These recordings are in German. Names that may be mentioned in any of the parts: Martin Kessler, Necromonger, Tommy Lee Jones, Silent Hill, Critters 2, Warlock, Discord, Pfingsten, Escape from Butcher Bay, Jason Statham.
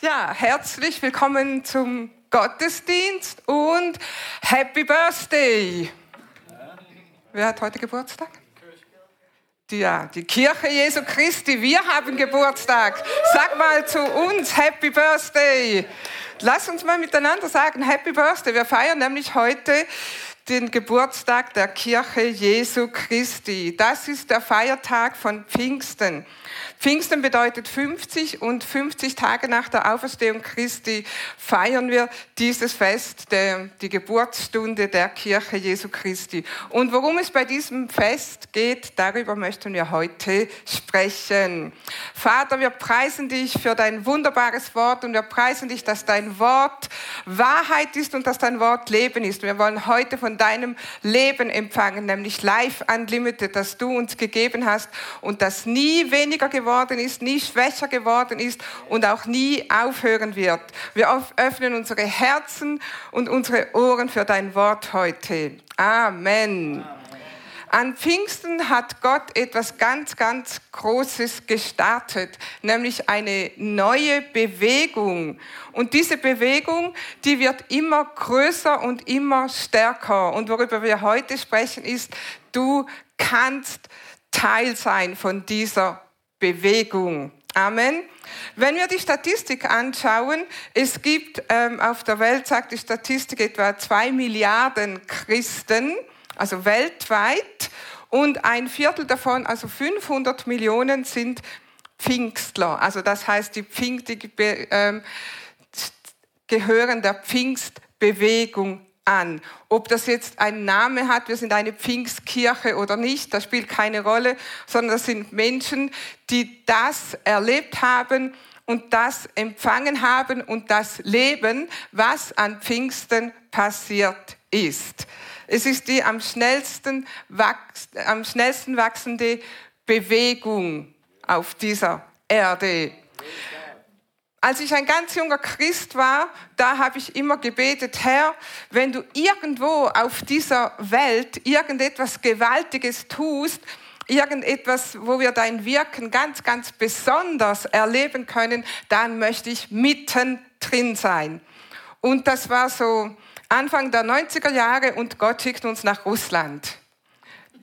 Ja, herzlich willkommen zum Gottesdienst und Happy Birthday! Wer hat heute Geburtstag? Ja, die Kirche Jesu Christi, wir haben Geburtstag. Sag mal zu uns Happy Birthday! Lass uns mal miteinander sagen Happy Birthday. Wir feiern nämlich heute den Geburtstag der Kirche Jesu Christi. Das ist der Feiertag von Pfingsten. Pfingsten bedeutet 50 und 50 Tage nach der Auferstehung Christi feiern wir dieses Fest, die Geburtsstunde der Kirche Jesu Christi. Und worum es bei diesem Fest geht, darüber möchten wir heute sprechen. Vater, wir preisen dich für dein wunderbares Wort und wir preisen dich, dass dein Wort Wahrheit ist und dass dein Wort Leben ist. Wir wollen heute von deinem Leben empfangen, nämlich Life Unlimited, das du uns gegeben hast und das nie weniger geworden ist, nie schwächer geworden ist und auch nie aufhören wird. Wir öffnen unsere Herzen und unsere Ohren für dein Wort heute. Amen. An Pfingsten hat Gott etwas ganz, ganz Großes gestartet, nämlich eine neue Bewegung. Und diese Bewegung, die wird immer größer und immer stärker. Und worüber wir heute sprechen ist, du kannst Teil sein von dieser Bewegung. Amen. Wenn wir die Statistik anschauen, es gibt auf der Welt, sagt die Statistik, etwa 2 Milliarden Christen, also weltweit, und 1/4 davon, also 500 Millionen, sind Pfingstler. Also das heißt, gehören der Pfingstbewegung an. Ob das jetzt einen Namen hat, wir sind eine Pfingstkirche oder nicht, das spielt keine Rolle, sondern das sind Menschen, die das erlebt haben und das empfangen haben und das leben, was an Pfingsten passiert ist. Es ist die am schnellsten wachsende Bewegung auf dieser Erde. Als ich ein ganz junger Christ war, da habe ich immer gebetet, Herr, wenn du irgendwo auf dieser Welt irgendetwas Gewaltiges tust, irgendetwas, wo wir dein Wirken ganz, ganz besonders erleben können, dann möchte ich mittendrin sein. Und das war so Anfang der 90er Jahre und Gott schickt uns nach Russland.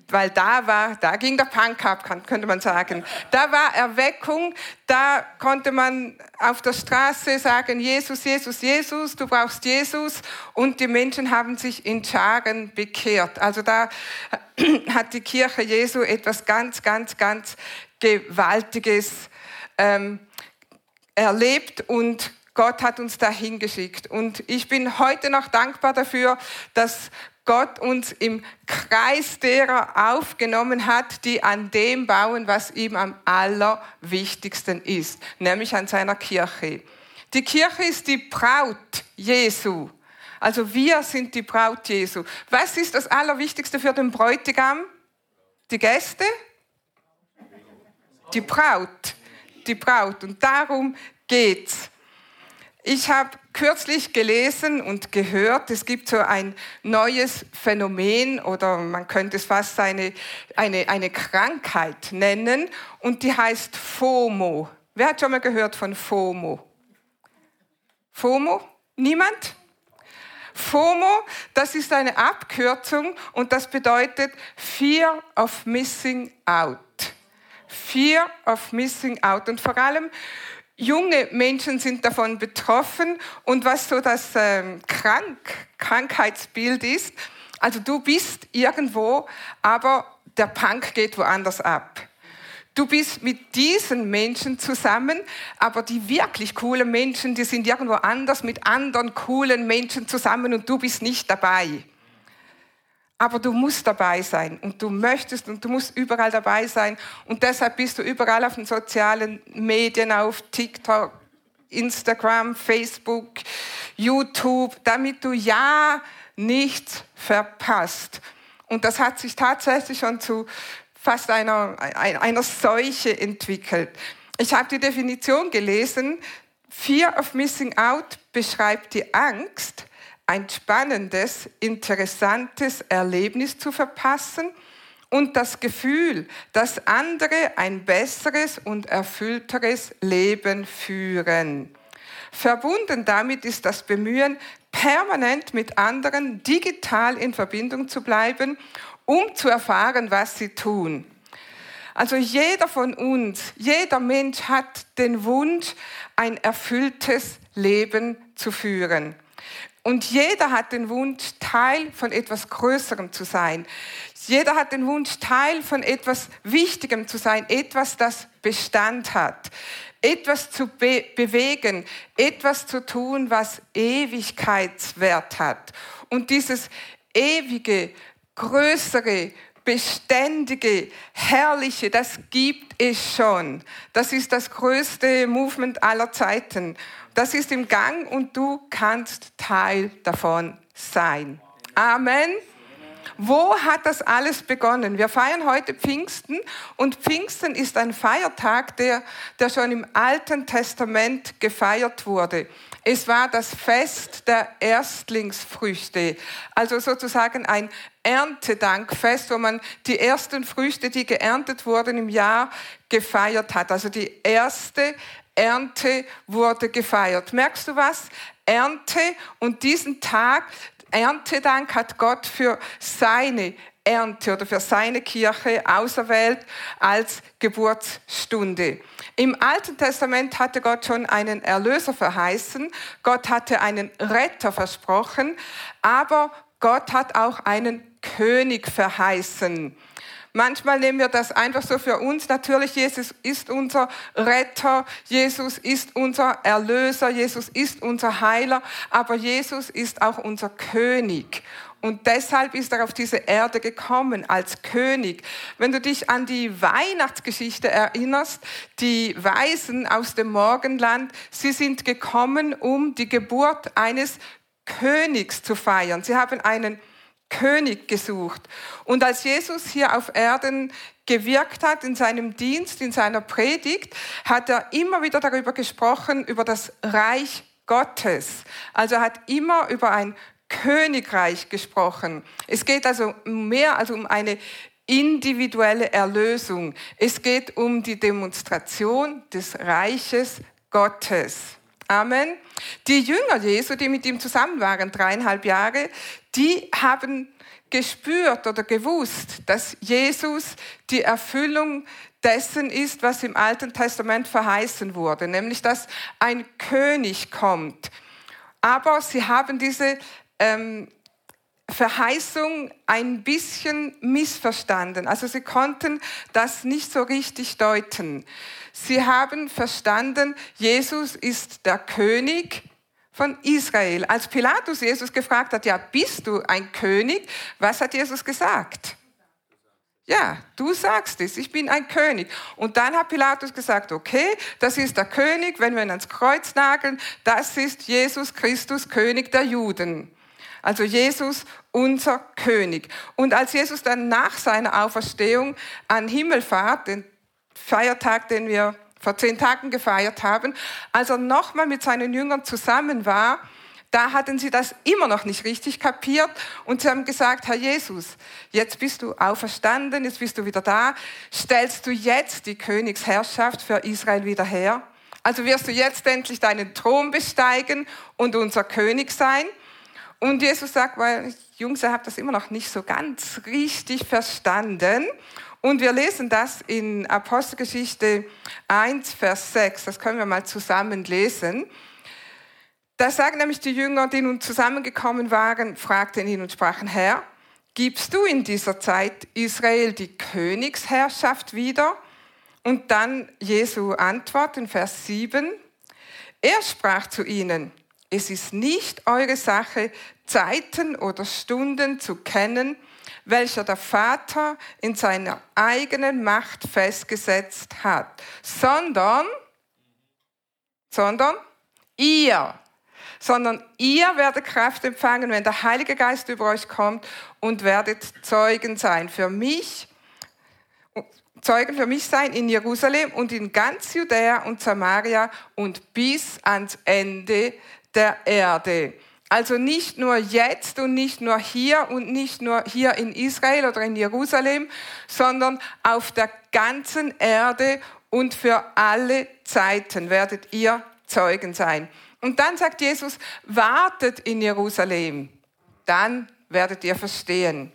Weil da ging der Punk ab, könnte man sagen. Da war Erweckung, da konnte man auf der Straße sagen, Jesus, Jesus, Jesus, du brauchst Jesus. Und die Menschen haben sich in Scharen bekehrt. Also da hat die Kirche Jesu etwas ganz, ganz, ganz Gewaltiges erlebt und Gott hat uns dahin geschickt. Und ich bin heute noch dankbar dafür, dass Gott uns im Kreis derer aufgenommen hat, die an dem bauen, was ihm am allerwichtigsten ist, nämlich an seiner Kirche. Die Kirche ist die Braut Jesu. Also wir sind die Braut Jesu. Was ist das Allerwichtigste für den Bräutigam? Die Gäste? Die Braut. Die Braut. Und darum geht's. Ich habe kürzlich gelesen und gehört, es gibt so ein neues Phänomen oder man könnte es fast eine Krankheit nennen und die heißt FOMO. Wer hat schon mal gehört von FOMO? FOMO? Niemand? FOMO, das ist eine Abkürzung und das bedeutet Fear of Missing Out. Fear of Missing Out und vor allem junge Menschen sind davon betroffen und was so das Krankheitsbild ist, also du bist irgendwo, aber der Punk geht woanders ab. Du bist mit diesen Menschen zusammen, aber die wirklich coolen Menschen, die sind irgendwo anders mit anderen coolen Menschen zusammen und du bist nicht dabei. Aber du musst dabei sein und du möchtest und du musst überall dabei sein. Und deshalb bist du überall auf den sozialen Medien, auf TikTok, Instagram, Facebook, YouTube, damit du ja nichts verpasst. Und das hat sich tatsächlich schon zu fast einer Seuche entwickelt. Ich habe die Definition gelesen. Fear of Missing Out beschreibt die Angst, ein spannendes, interessantes Erlebnis zu verpassen und das Gefühl, dass andere ein besseres und erfüllteres Leben führen. Verbunden damit ist das Bemühen, permanent mit anderen digital in Verbindung zu bleiben, um zu erfahren, was sie tun. Also jeder von uns, jeder Mensch hat den Wunsch, ein erfülltes Leben zu führen. Und jeder hat den Wunsch, Teil von etwas Größerem zu sein. Jeder hat den Wunsch, Teil von etwas Wichtigem zu sein, etwas, das Bestand hat, etwas zu bewegen, etwas zu tun, was Ewigkeitswert hat. Und dieses ewige, größere, beständige, herrliche, das gibt es schon. Das ist das größte Movement aller Zeiten. Das ist im Gang und du kannst Teil davon sein. Amen. Wo hat das alles begonnen? Wir feiern heute Pfingsten und Pfingsten ist ein Feiertag, der schon im Alten Testament gefeiert wurde. Es war das Fest der Erstlingsfrüchte, also sozusagen ein Erntedankfest, wo man die ersten Früchte, die geerntet wurden im Jahr, gefeiert hat. Also die erste Ernte wurde gefeiert. Merkst du was? Ernte und diesen Tag, Erntedank, hat Gott für seine Ernte oder für seine Kirche auserwählt als Geburtsstunde. Im Alten Testament hatte Gott schon einen Erlöser verheißen, Gott hatte einen Retter versprochen, aber Gott hat auch einen König verheißen. Manchmal nehmen wir das einfach so für uns. Natürlich, Jesus ist unser Retter, Jesus ist unser Erlöser, Jesus ist unser Heiler, aber Jesus ist auch unser König. Und deshalb ist er auf diese Erde gekommen, als König. Wenn du dich an die Weihnachtsgeschichte erinnerst, die Weisen aus dem Morgenland, sie sind gekommen, um die Geburt eines Königs zu feiern. Sie haben einen König gesucht. Und als Jesus hier auf Erden gewirkt hat, in seinem Dienst, in seiner Predigt, hat er immer wieder darüber gesprochen, über das Reich Gottes. Also er hat immer über ein Königreich gesprochen. Es geht also mehr als um eine individuelle Erlösung. Es geht um die Demonstration des Reiches Gottes. Amen. Die Jünger Jesu, die mit ihm zusammen waren, 3,5 Jahre, die haben gespürt oder gewusst, dass Jesus die Erfüllung dessen ist, was im Alten Testament verheißen wurde, nämlich dass ein König kommt. Aber sie haben diese Verheißung ein bisschen missverstanden. Also sie konnten das nicht so richtig deuten. Sie haben verstanden, Jesus ist der König von Israel. Als Pilatus Jesus gefragt hat, ja, bist du ein König? Was hat Jesus gesagt? Ja, du sagst es, ich bin ein König. Und dann hat Pilatus gesagt, okay, das ist der König, wenn wir ihn ans Kreuz nageln, das ist Jesus Christus, König der Juden. Also Jesus, unser König. Und als Jesus dann nach seiner Auferstehung an Himmelfahrt, den Feiertag, den wir vor 10 Tagen gefeiert haben, als er nochmal mit seinen Jüngern zusammen war, da hatten sie das immer noch nicht richtig kapiert und sie haben gesagt, Herr Jesus, jetzt bist du auferstanden, jetzt bist du wieder da, stellst du jetzt die Königsherrschaft für Israel wieder her? Also wirst du jetzt endlich deinen Thron besteigen und unser König sein? Und Jesus sagt, weil Jungs, ihr habt das immer noch nicht so ganz richtig verstanden. Und wir lesen das in Apostelgeschichte 1, Vers 6. Das können wir mal zusammen lesen. Da sagen nämlich die Jünger, die nun zusammengekommen waren, fragten ihn und sprachen, Herr, gibst du in dieser Zeit Israel die Königsherrschaft wieder? Und dann Jesu Antwort in Vers 7. Er sprach zu ihnen, es ist nicht eure Sache, Zeiten oder Stunden zu kennen, welcher der Vater in seiner eigenen Macht festgesetzt hat, sondern ihr werdet Kraft empfangen, wenn der Heilige Geist über euch kommt und werdet Zeugen sein für mich. Zeugen für mich sein in Jerusalem und in ganz Judäa und Samaria und bis ans Ende der Erde. Also nicht nur jetzt und nicht nur hier und nicht nur hier in Israel oder in Jerusalem, sondern auf der ganzen Erde und für alle Zeiten werdet ihr Zeugen sein. Und dann sagt Jesus, wartet in Jerusalem, dann werdet ihr verstehen.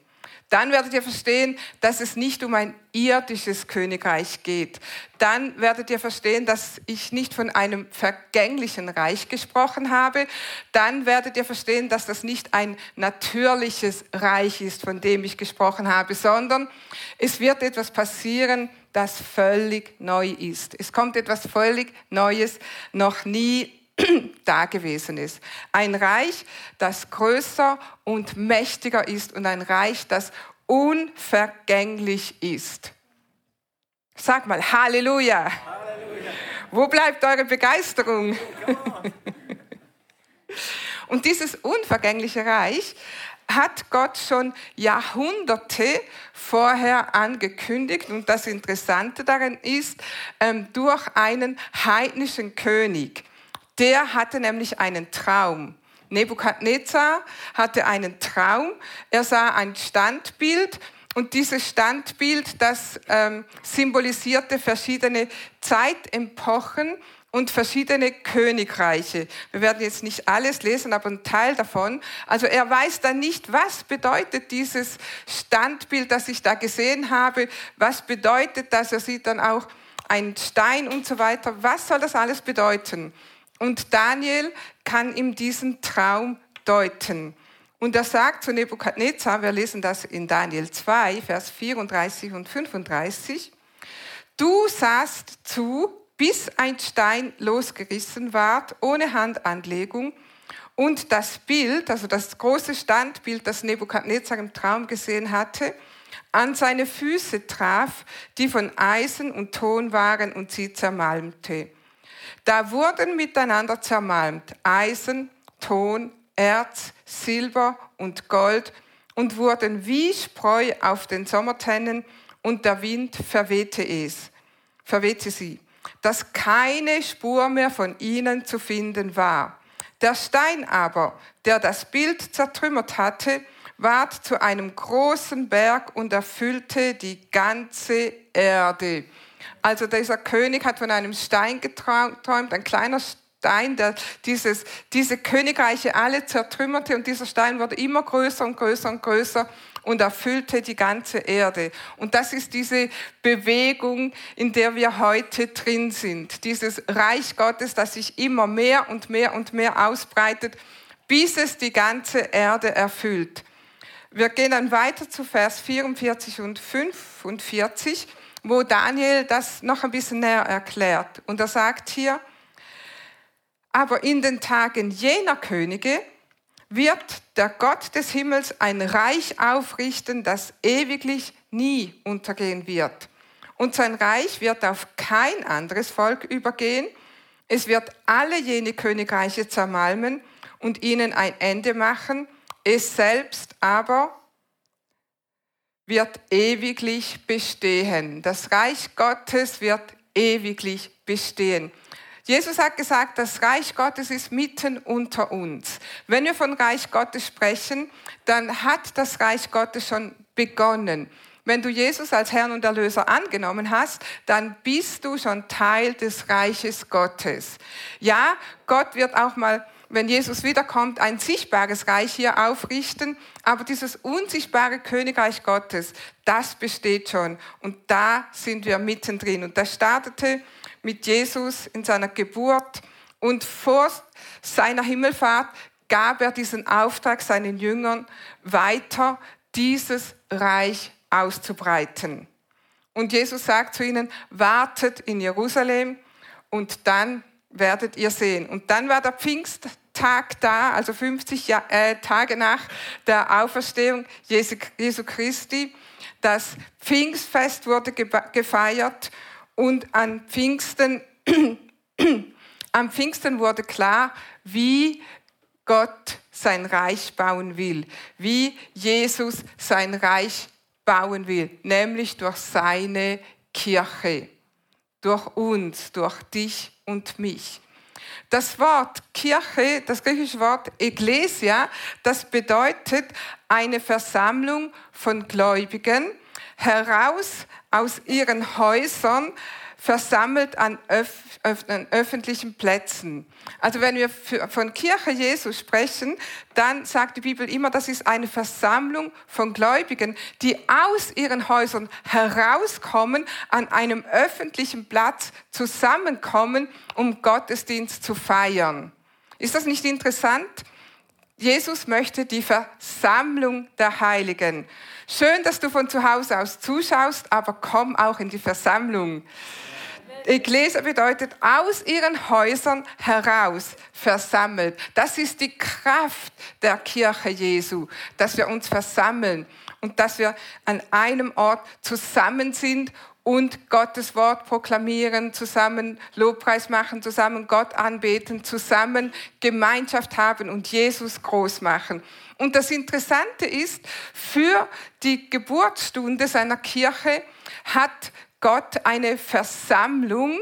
Dann werdet ihr verstehen, dass es nicht um ein irdisches Königreich geht. Dann werdet ihr verstehen, dass ich nicht von einem vergänglichen Reich gesprochen habe. Dann werdet ihr verstehen, dass das nicht ein natürliches Reich ist, von dem ich gesprochen habe, sondern es wird etwas passieren, das völlig neu ist. Es kommt etwas völlig Neues, noch nie da gewesen ist. Ein Reich, das größer und mächtiger ist und ein Reich, das unvergänglich ist. Sag mal, Halleluja! Halleluja. Wo bleibt eure Begeisterung? Und dieses unvergängliche Reich hat Gott schon Jahrhunderte vorher angekündigt. Und das Interessante daran ist, durch einen heidnischen König. Der hatte nämlich einen Traum. Nebukadnezar hatte einen Traum. Er sah ein Standbild und dieses Standbild, das symbolisierte verschiedene Zeitepochen und verschiedene Königreiche. Wir werden jetzt nicht alles lesen, aber einen Teil davon. Also er weiß dann nicht, was bedeutet dieses Standbild, das ich da gesehen habe, was bedeutet das, er sieht dann auch einen Stein und so weiter. Was soll das alles bedeuten? Und Daniel kann ihm diesen Traum deuten. Und er sagt zu Nebukadnezar, wir lesen das in Daniel 2, Vers 34 und 35, du sahst zu, bis ein Stein losgerissen ward, ohne Handanlegung. Und das Bild, also das große Standbild, das Nebukadnezar im Traum gesehen hatte, an seine Füße traf, die von Eisen und Ton waren und sie zermalmte. Da wurden miteinander zermalmt Eisen, Ton, Erz, Silber und Gold und wurden wie Spreu auf den Sommertennen und der Wind verwehte sie, dass keine Spur mehr von ihnen zu finden war. Der Stein aber, der das Bild zertrümmert hatte, ward zu einem großen Berg und erfüllte die ganze Erde. Also dieser König hat von einem Stein geträumt, ein kleiner Stein, der diese Königreiche alle zertrümmerte und dieser Stein wurde immer größer und größer und größer und erfüllte die ganze Erde. Und das ist diese Bewegung, in der wir heute drin sind. Dieses Reich Gottes, das sich immer mehr und mehr und mehr ausbreitet, bis es die ganze Erde erfüllt. Wir gehen dann weiter zu Vers 44 und 45. Wo Daniel das noch ein bisschen näher erklärt. Und er sagt hier, aber in den Tagen jener Könige wird der Gott des Himmels ein Reich aufrichten, das ewiglich nie untergehen wird. Und sein Reich wird auf kein anderes Volk übergehen. Es wird alle jene Königreiche zermalmen und ihnen ein Ende machen. Es selbst aber wird ewiglich bestehen. Das Reich Gottes wird ewiglich bestehen. Jesus hat gesagt, das Reich Gottes ist mitten unter uns. Wenn wir von Reich Gottes sprechen, dann hat das Reich Gottes schon begonnen. Wenn du Jesus als Herrn und Erlöser angenommen hast, dann bist du schon Teil des Reiches Gottes. Ja, Gott wird auch mal, wenn Jesus wiederkommt, ein sichtbares Reich hier aufrichten, aber dieses unsichtbare Königreich Gottes, das besteht schon und da sind wir mittendrin. Und das startete mit Jesus in seiner Geburt und vor seiner Himmelfahrt gab er diesen Auftrag seinen Jüngern weiter, dieses Reich auszubreiten. Und Jesus sagt zu ihnen, wartet in Jerusalem und dann werdet ihr sehen. Und dann war der Pfingsttag da, also 50 Tage nach der Auferstehung Jesu Christi. Das Pfingstfest wurde gefeiert und am Pfingsten wurde klar, wie Gott sein Reich bauen will, wie Jesus sein Reich bauen will, nämlich durch seine Kirche, durch uns, durch dich und mich. Das Wort Kirche, das griechische Wort Ekklesia, das bedeutet eine Versammlung von Gläubigen heraus aus ihren Häusern versammelt an öffentlichen Plätzen. Also wenn wir von Kirche Jesu sprechen, dann sagt die Bibel immer, das ist eine Versammlung von Gläubigen, die aus ihren Häusern herauskommen, an einem öffentlichen Platz zusammenkommen, um Gottesdienst zu feiern. Ist das nicht interessant? Jesus möchte die Versammlung der Heiligen. Schön, dass du von zu Hause aus zuschaust, aber komm auch in die Versammlung. Ekklesia bedeutet aus ihren Häusern heraus versammelt. Das ist die Kraft der Kirche Jesu, dass wir uns versammeln und dass wir an einem Ort zusammen sind und Gottes Wort proklamieren, zusammen Lobpreis machen, zusammen Gott anbeten, zusammen Gemeinschaft haben und Jesus groß machen. Und das Interessante ist, für die Geburtsstunde seiner Kirche hat Gott eine Versammlung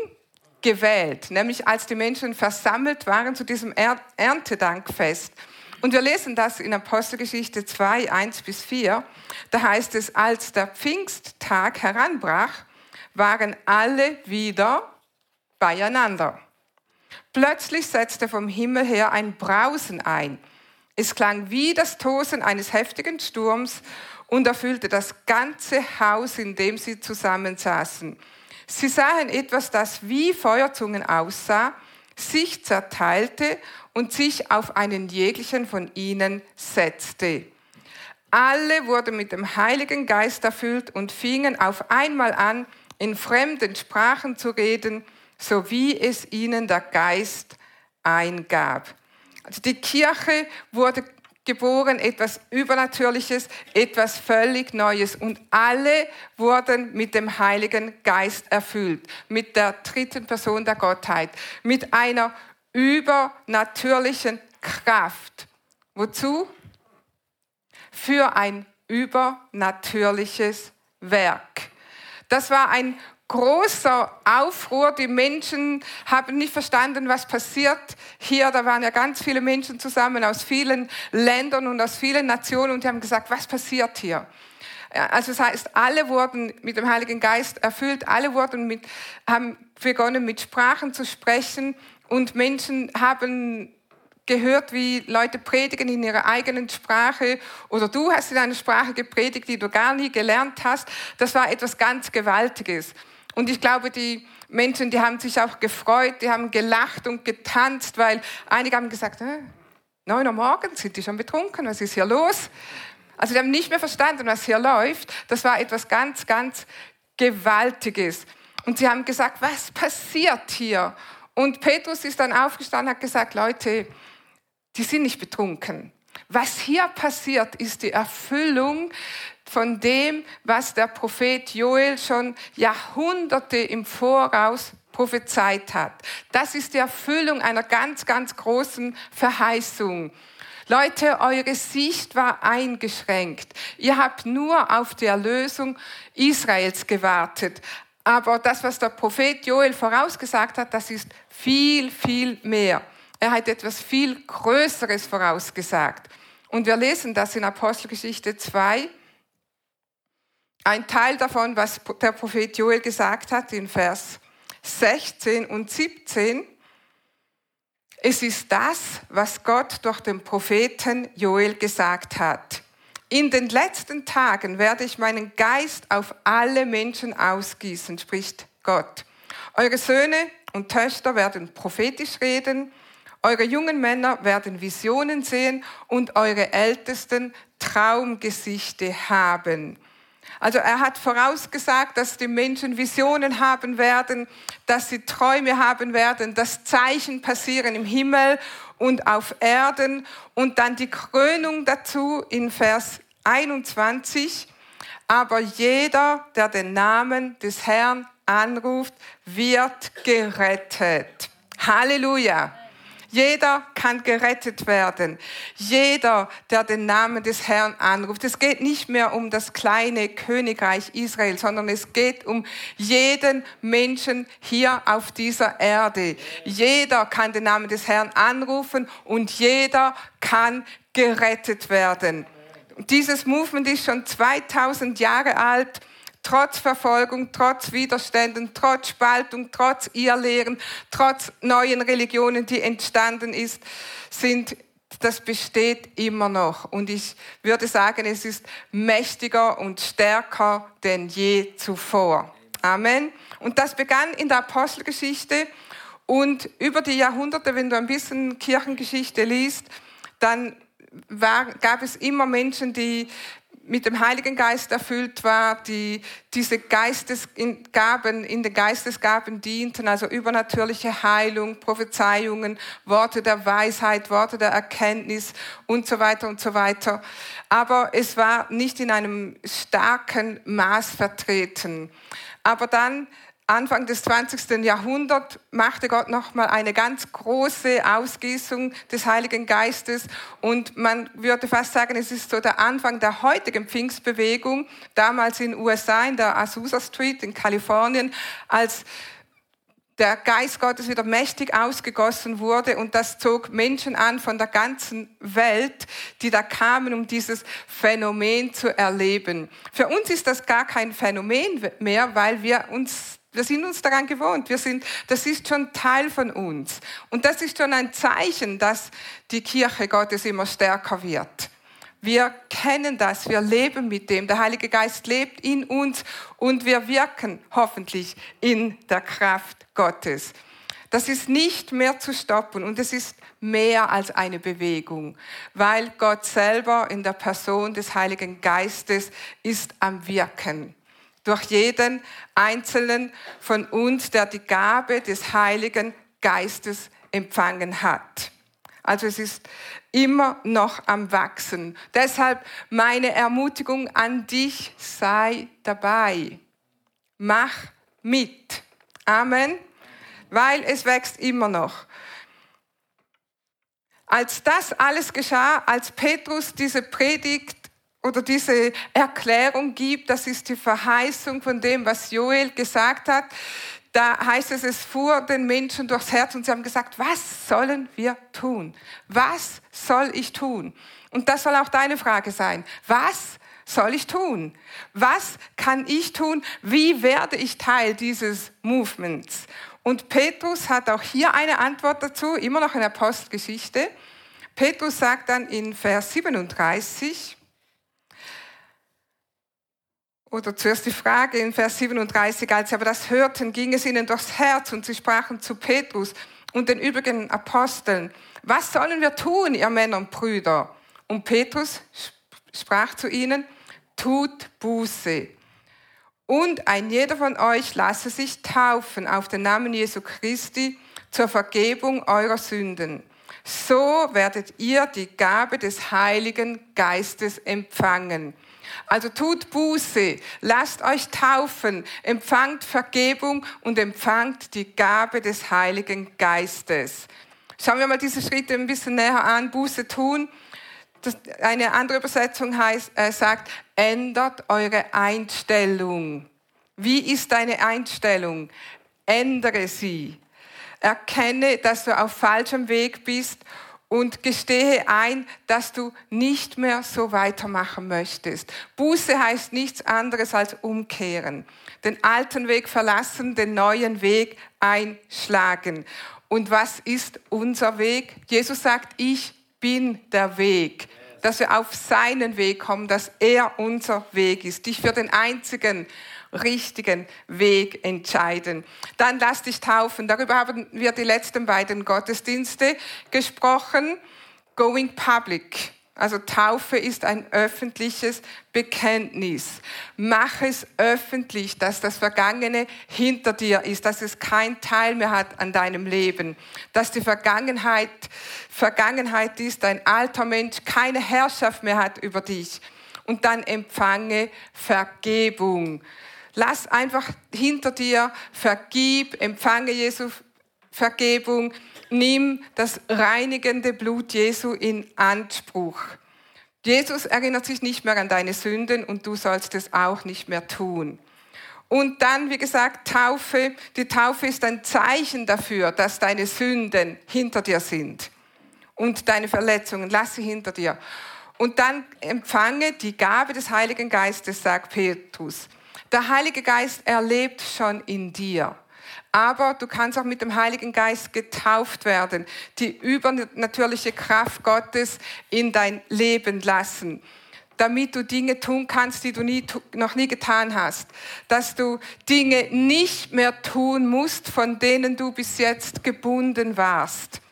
gewählt, nämlich als die Menschen versammelt waren zu diesem Erntedankfest. Und wir lesen das in Apostelgeschichte 2, 1-4. Da heißt es, als der Pfingsttag heranbrach, waren alle wieder beieinander. Plötzlich setzte vom Himmel her ein Brausen ein. Es klang wie das Tosen eines heftigen Sturms und erfüllte das ganze Haus, in dem sie zusammensaßen. Sie sahen etwas, das wie Feuerzungen aussah, sich zerteilte und sich auf einen jeglichen von ihnen setzte. Alle wurden mit dem Heiligen Geist erfüllt und fingen auf einmal an, in fremden Sprachen zu reden, so wie es ihnen der Geist eingab. Also die Kirche wurde geboren, etwas Übernatürliches, etwas völlig Neues. Und alle wurden mit dem Heiligen Geist erfüllt, mit der dritten Person der Gottheit, mit einer übernatürlichen Kraft. Wozu? Für ein übernatürliches Werk. Das war ein großer Aufruhr. Die Menschen haben nicht verstanden, was passiert hier. Da waren ja ganz viele Menschen zusammen aus vielen Ländern und aus vielen Nationen und die haben gesagt, was passiert hier? Also das heißt, alle wurden mit dem Heiligen Geist erfüllt, alle wurden haben begonnen mit Sprachen zu sprechen und Menschen haben gehört, wie Leute predigen in ihrer eigenen Sprache oder du hast in einer Sprache gepredigt, die du gar nie gelernt hast. Das war etwas ganz Gewaltiges. Und ich glaube, die Menschen, die haben sich auch gefreut, die haben gelacht und getanzt, weil einige haben gesagt, 9 Uhr morgens sind die schon betrunken, was ist hier los? Also die haben nicht mehr verstanden, was hier läuft. Das war etwas ganz, ganz Gewaltiges. Und sie haben gesagt, was passiert hier? Und Petrus ist dann aufgestanden und hat gesagt, Leute, die sind nicht betrunken. Was hier passiert, ist die Erfüllung von dem, was der Prophet Joel schon Jahrhunderte im Voraus prophezeit hat. Das ist die Erfüllung einer ganz, ganz großen Verheißung. Leute, eure Sicht war eingeschränkt. Ihr habt nur auf die Erlösung Israels gewartet. Aber das, was der Prophet Joel vorausgesagt hat, das ist viel, viel mehr. Er hat etwas viel Größeres vorausgesagt. Und wir lesen das in Apostelgeschichte 2. Ein Teil davon, was der Prophet Joel gesagt hat, in Vers 16 und 17. Es ist das, was Gott durch den Propheten Joel gesagt hat. In den letzten Tagen werde ich meinen Geist auf alle Menschen ausgießen, spricht Gott. Eure Söhne und Töchter werden prophetisch reden, eure jungen Männer werden Visionen sehen und eure Ältesten Traumgesichte haben. Also er hat vorausgesagt, dass die Menschen Visionen haben werden, dass sie Träume haben werden, dass Zeichen passieren im Himmel und auf Erden. Und dann die Krönung dazu in Vers 21. Aber jeder, der den Namen des Herrn anruft, wird gerettet. Halleluja! Jeder kann gerettet werden. Jeder, der den Namen des Herrn anruft. Es geht nicht mehr um das kleine Königreich Israel, sondern es geht um jeden Menschen hier auf dieser Erde. Jeder kann den Namen des Herrn anrufen und jeder kann gerettet werden. Dieses Movement ist schon 2000 Jahre alt. trotz Verfolgung, trotz Widerständen, trotz Spaltung, trotz Irrlehren, trotz neuen Religionen, die entstanden sind, das besteht immer noch. Und ich würde sagen, es ist mächtiger und stärker denn je zuvor. Amen. Und das begann in der Apostelgeschichte. Und über die Jahrhunderte, wenn du ein bisschen Kirchengeschichte liest, dann gab es immer Menschen, die mit dem Heiligen Geist erfüllt waren, die diese Geistesgaben, in den Geistesgaben dienten, also übernatürliche Heilung, Prophezeiungen, Worte der Weisheit, Worte der Erkenntnis und so weiter und so weiter. Aber es war nicht in einem starken Maß vertreten. Aber dann Anfang des 20. Jahrhunderts machte Gott nochmal eine ganz große Ausgießung des Heiligen Geistes, und man würde fast sagen, es ist so der Anfang der heutigen Pfingstbewegung, damals in den USA, in der Azusa Street in Kalifornien, als der Geist Gottes wieder mächtig ausgegossen wurde, und das zog Menschen an von der ganzen Welt, die da kamen, um dieses Phänomen zu erleben. Für uns ist das gar kein Phänomen mehr, weil wir sind uns daran gewohnt. Das ist schon Teil von uns. Und das ist schon ein Zeichen, dass die Kirche Gottes immer stärker wird. Wir kennen das, wir leben mit dem. Der Heilige Geist lebt in uns und wir wirken hoffentlich in der Kraft Gottes. Das ist nicht mehr zu stoppen und es ist mehr als eine Bewegung, weil Gott selber in der Person des Heiligen Geistes ist am Wirken. Durch jeden Einzelnen von uns, der die Gabe des Heiligen Geistes empfangen hat. Also es ist immer noch am Wachsen. Deshalb meine Ermutigung an dich, sei dabei. Mach mit. Amen. Weil es wächst immer noch. Als das alles geschah, als Petrus diese Predigt oder diese Erklärung gibt, das ist die Verheißung von dem, was Joel gesagt hat, da heißt es, es fuhr den Menschen durchs Herz und sie haben gesagt, was sollen wir tun? Was soll ich tun? Und das soll auch deine Frage sein. Was soll ich tun? Was kann ich tun? Wie werde ich Teil dieses Movements? Und Petrus hat auch hier eine Antwort dazu, immer noch in der Apostelgeschichte. Petrus sagt dann in Vers 37, oder zuerst die Frage in Vers 37, als sie aber das hörten, ging es ihnen durchs Herz und sie sprachen zu Petrus und den übrigen Aposteln, was sollen wir tun, ihr Männer und Brüder? Und Petrus sprach zu ihnen, tut Buße. Und ein jeder von euch lasse sich taufen auf den Namen Jesu Christi zur Vergebung eurer Sünden. So werdet ihr die Gabe des Heiligen Geistes empfangen. Also tut Buße, lasst euch taufen, empfangt Vergebung und empfangt die Gabe des Heiligen Geistes. Schauen wir mal diese Schritte ein bisschen näher an. Buße tun. Eine andere Übersetzung sagt, ändert eure Einstellung. Wie ist deine Einstellung? Ändere sie. Erkenne, dass du auf falschem Weg bist. Und gestehe ein, dass du nicht mehr so weitermachen möchtest. Buße heißt nichts anderes als umkehren. Den alten Weg verlassen, den neuen Weg einschlagen. Und was ist unser Weg? Jesus sagt, ich bin der Weg. Dass wir auf seinen Weg kommen, dass er unser Weg ist. Dich für den einzigen richtigen Weg entscheiden. Dann lass dich taufen. Darüber haben wir die letzten beiden Gottesdienste gesprochen. Going public. Also Taufe ist ein öffentliches Bekenntnis. Mach es öffentlich, dass das Vergangene hinter dir ist, dass es keinen Teil mehr hat an deinem Leben, dass die Vergangenheit ist, dein alter Mensch keine Herrschaft mehr hat über dich. Und dann empfange Vergebung. Lass einfach hinter dir, vergib, empfange Jesu Vergebung, nimm das reinigende Blut Jesu in Anspruch. Jesus erinnert sich nicht mehr an deine Sünden und du sollst es auch nicht mehr tun. Und dann, wie gesagt, Taufe. Die Taufe ist ein Zeichen dafür, dass deine Sünden hinter dir sind und deine Verletzungen, lass sie hinter dir. Und dann empfange die Gabe des Heiligen Geistes, sagt Petrus. Der Heilige Geist, er lebt schon in dir. Aber du kannst auch mit dem Heiligen Geist getauft werden, die übernatürliche Kraft Gottes in dein Leben lassen, damit du Dinge tun kannst, die du noch nie getan hast. Dass du Dinge nicht mehr tun musst, von denen du bis jetzt gebunden warst.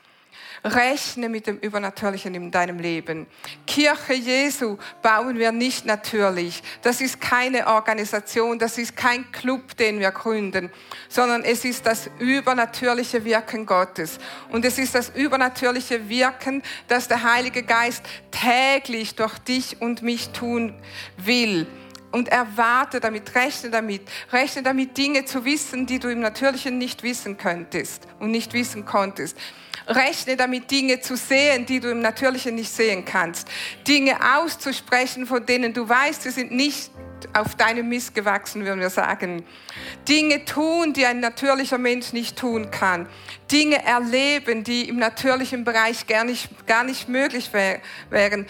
Rechne mit dem Übernatürlichen in deinem Leben. Kirche Jesu bauen wir nicht natürlich. Das ist keine Organisation, das ist kein Club, den wir gründen, sondern es ist das übernatürliche Wirken Gottes. Und es ist das übernatürliche Wirken, das der Heilige Geist täglich durch dich und mich tun will. Und erwarte damit, rechne damit Dinge zu wissen, die du im Natürlichen nicht wissen könntest und nicht wissen konntest. Rechne damit, Dinge zu sehen, die du im Natürlichen nicht sehen kannst. Dinge auszusprechen, von denen du weißt, sie sind nicht auf deinem Mist gewachsen, würden wir sagen. Dinge tun, die ein natürlicher Mensch nicht tun kann. Dinge erleben, die im natürlichen Bereich gar nicht möglich wären.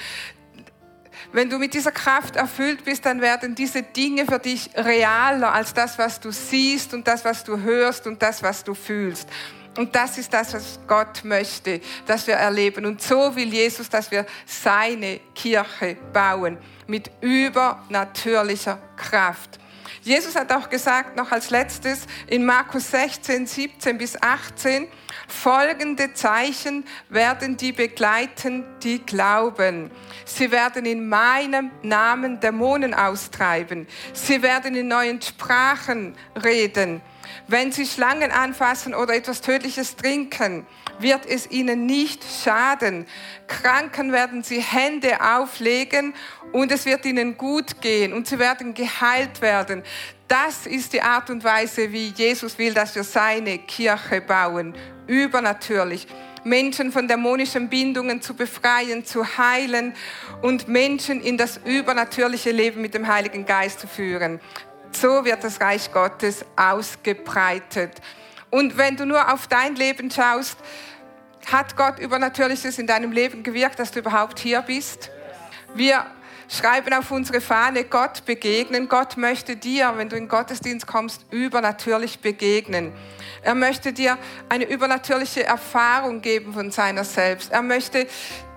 Wenn du mit dieser Kraft erfüllt bist, dann werden diese Dinge für dich realer als das, was du siehst und das, was du hörst und das, was du fühlst. Und das ist das, was Gott möchte, dass wir erleben. Und so will Jesus, dass wir seine Kirche bauen mit übernatürlicher Kraft. Jesus hat auch gesagt, noch als letztes, in Markus 16, 17 bis 18, folgende Zeichen werden die begleiten, die glauben. Sie werden in meinem Namen Dämonen austreiben. Sie werden in neuen Sprachen reden. Wenn sie Schlangen anfassen oder etwas Tödliches trinken, wird es ihnen nicht schaden. Kranken werden sie Hände auflegen und es wird ihnen gut gehen und sie werden geheilt werden. Das ist die Art und Weise, wie Jesus will, dass wir seine Kirche bauen. Übernatürlich. Menschen von dämonischen Bindungen zu befreien, zu heilen und Menschen in das übernatürliche Leben mit dem Heiligen Geist zu führen. So wird das Reich Gottes ausgebreitet. Und wenn du nur auf dein Leben schaust, hat Gott Übernatürliches in deinem Leben gewirkt, dass du überhaupt hier bist? Wir schreiben auf unsere Fahne, Gott begegnen. Gott möchte dir, wenn du in den Gottesdienst kommst, übernatürlich begegnen. Er möchte dir eine übernatürliche Erfahrung geben von seiner selbst. Er möchte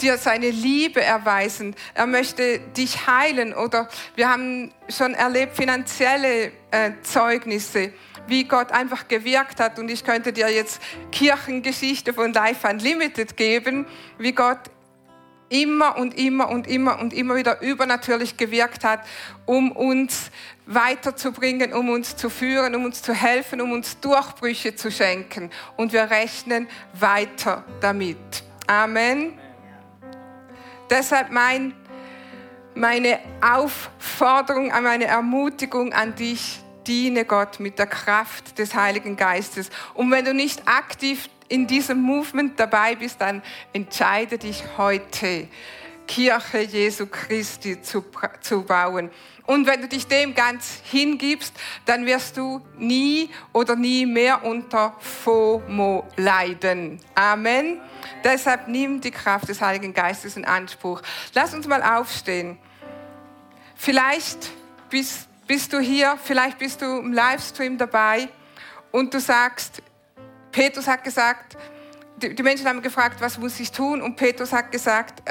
dir seine Liebe erweisen. Er möchte dich heilen. Oder wir haben schon erlebt finanzielle Zeugnisse, wie Gott einfach gewirkt hat. Und ich könnte dir jetzt Kirchengeschichte von Life Unlimited geben, wie Gott immer wieder übernatürlich gewirkt hat, um uns weiterzubringen, um uns zu führen, um uns zu helfen, um uns Durchbrüche zu schenken. Und wir rechnen weiter damit. Amen. Deshalb meine Aufforderung, meine Ermutigung an dich, diene Gott mit der Kraft des Heiligen Geistes. Und wenn du nicht aktiv in diesem Movement dabei bist, dann entscheide dich heute, Kirche Jesu Christi zu bauen. Und wenn du dich dem ganz hingibst, dann wirst du nie oder nie mehr unter FOMO leiden. Amen. Deshalb nimm die Kraft des Heiligen Geistes in Anspruch. Lass uns mal aufstehen. Vielleicht bist du hier, vielleicht bist du im Livestream dabei und du sagst, Petrus hat gesagt, die Menschen haben gefragt, was muss ich tun? Und Petrus hat gesagt,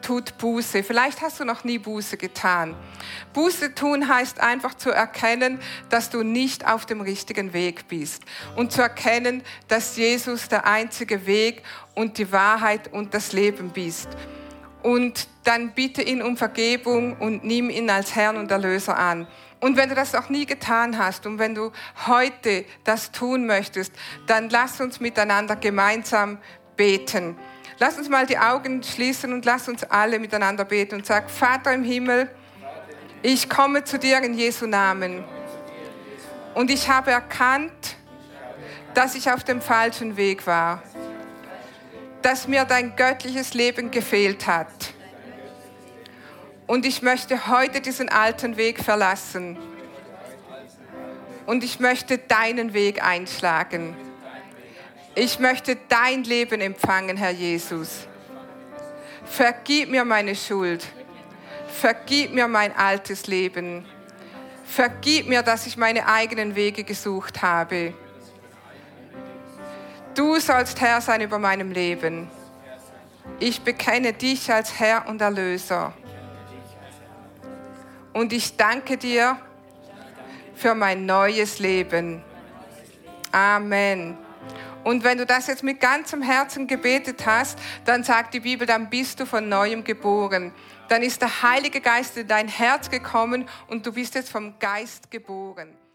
tut Buße. Vielleicht hast du noch nie Buße getan. Buße tun heißt einfach zu erkennen, dass du nicht auf dem richtigen Weg bist. Und zu erkennen, dass Jesus der einzige Weg und die Wahrheit und das Leben bist. Und dann bitte ihn um Vergebung und nimm ihn als Herrn und Erlöser an. Und wenn du das noch nie getan hast und wenn du heute das tun möchtest, dann lass uns miteinander gemeinsam beten. Lass uns mal die Augen schließen und lass uns alle miteinander beten und sagen, Vater im Himmel, ich komme zu dir in Jesu Namen. Und ich habe erkannt, dass ich auf dem falschen Weg war. Dass mir dein göttliches Leben gefehlt hat. Und ich möchte heute diesen alten Weg verlassen. Und ich möchte deinen Weg einschlagen. Ich möchte dein Leben empfangen, Herr Jesus. Vergib mir meine Schuld. Vergib mir mein altes Leben. Vergib mir, dass ich meine eigenen Wege gesucht habe. Du sollst Herr sein über meinem Leben. Ich bekenne dich als Herr und Erlöser. Und ich danke dir für mein neues Leben. Amen. Und wenn du das jetzt mit ganzem Herzen gebetet hast, dann sagt die Bibel, dann bist du von Neuem geboren. Dann ist der Heilige Geist in dein Herz gekommen und du bist jetzt vom Geist geboren.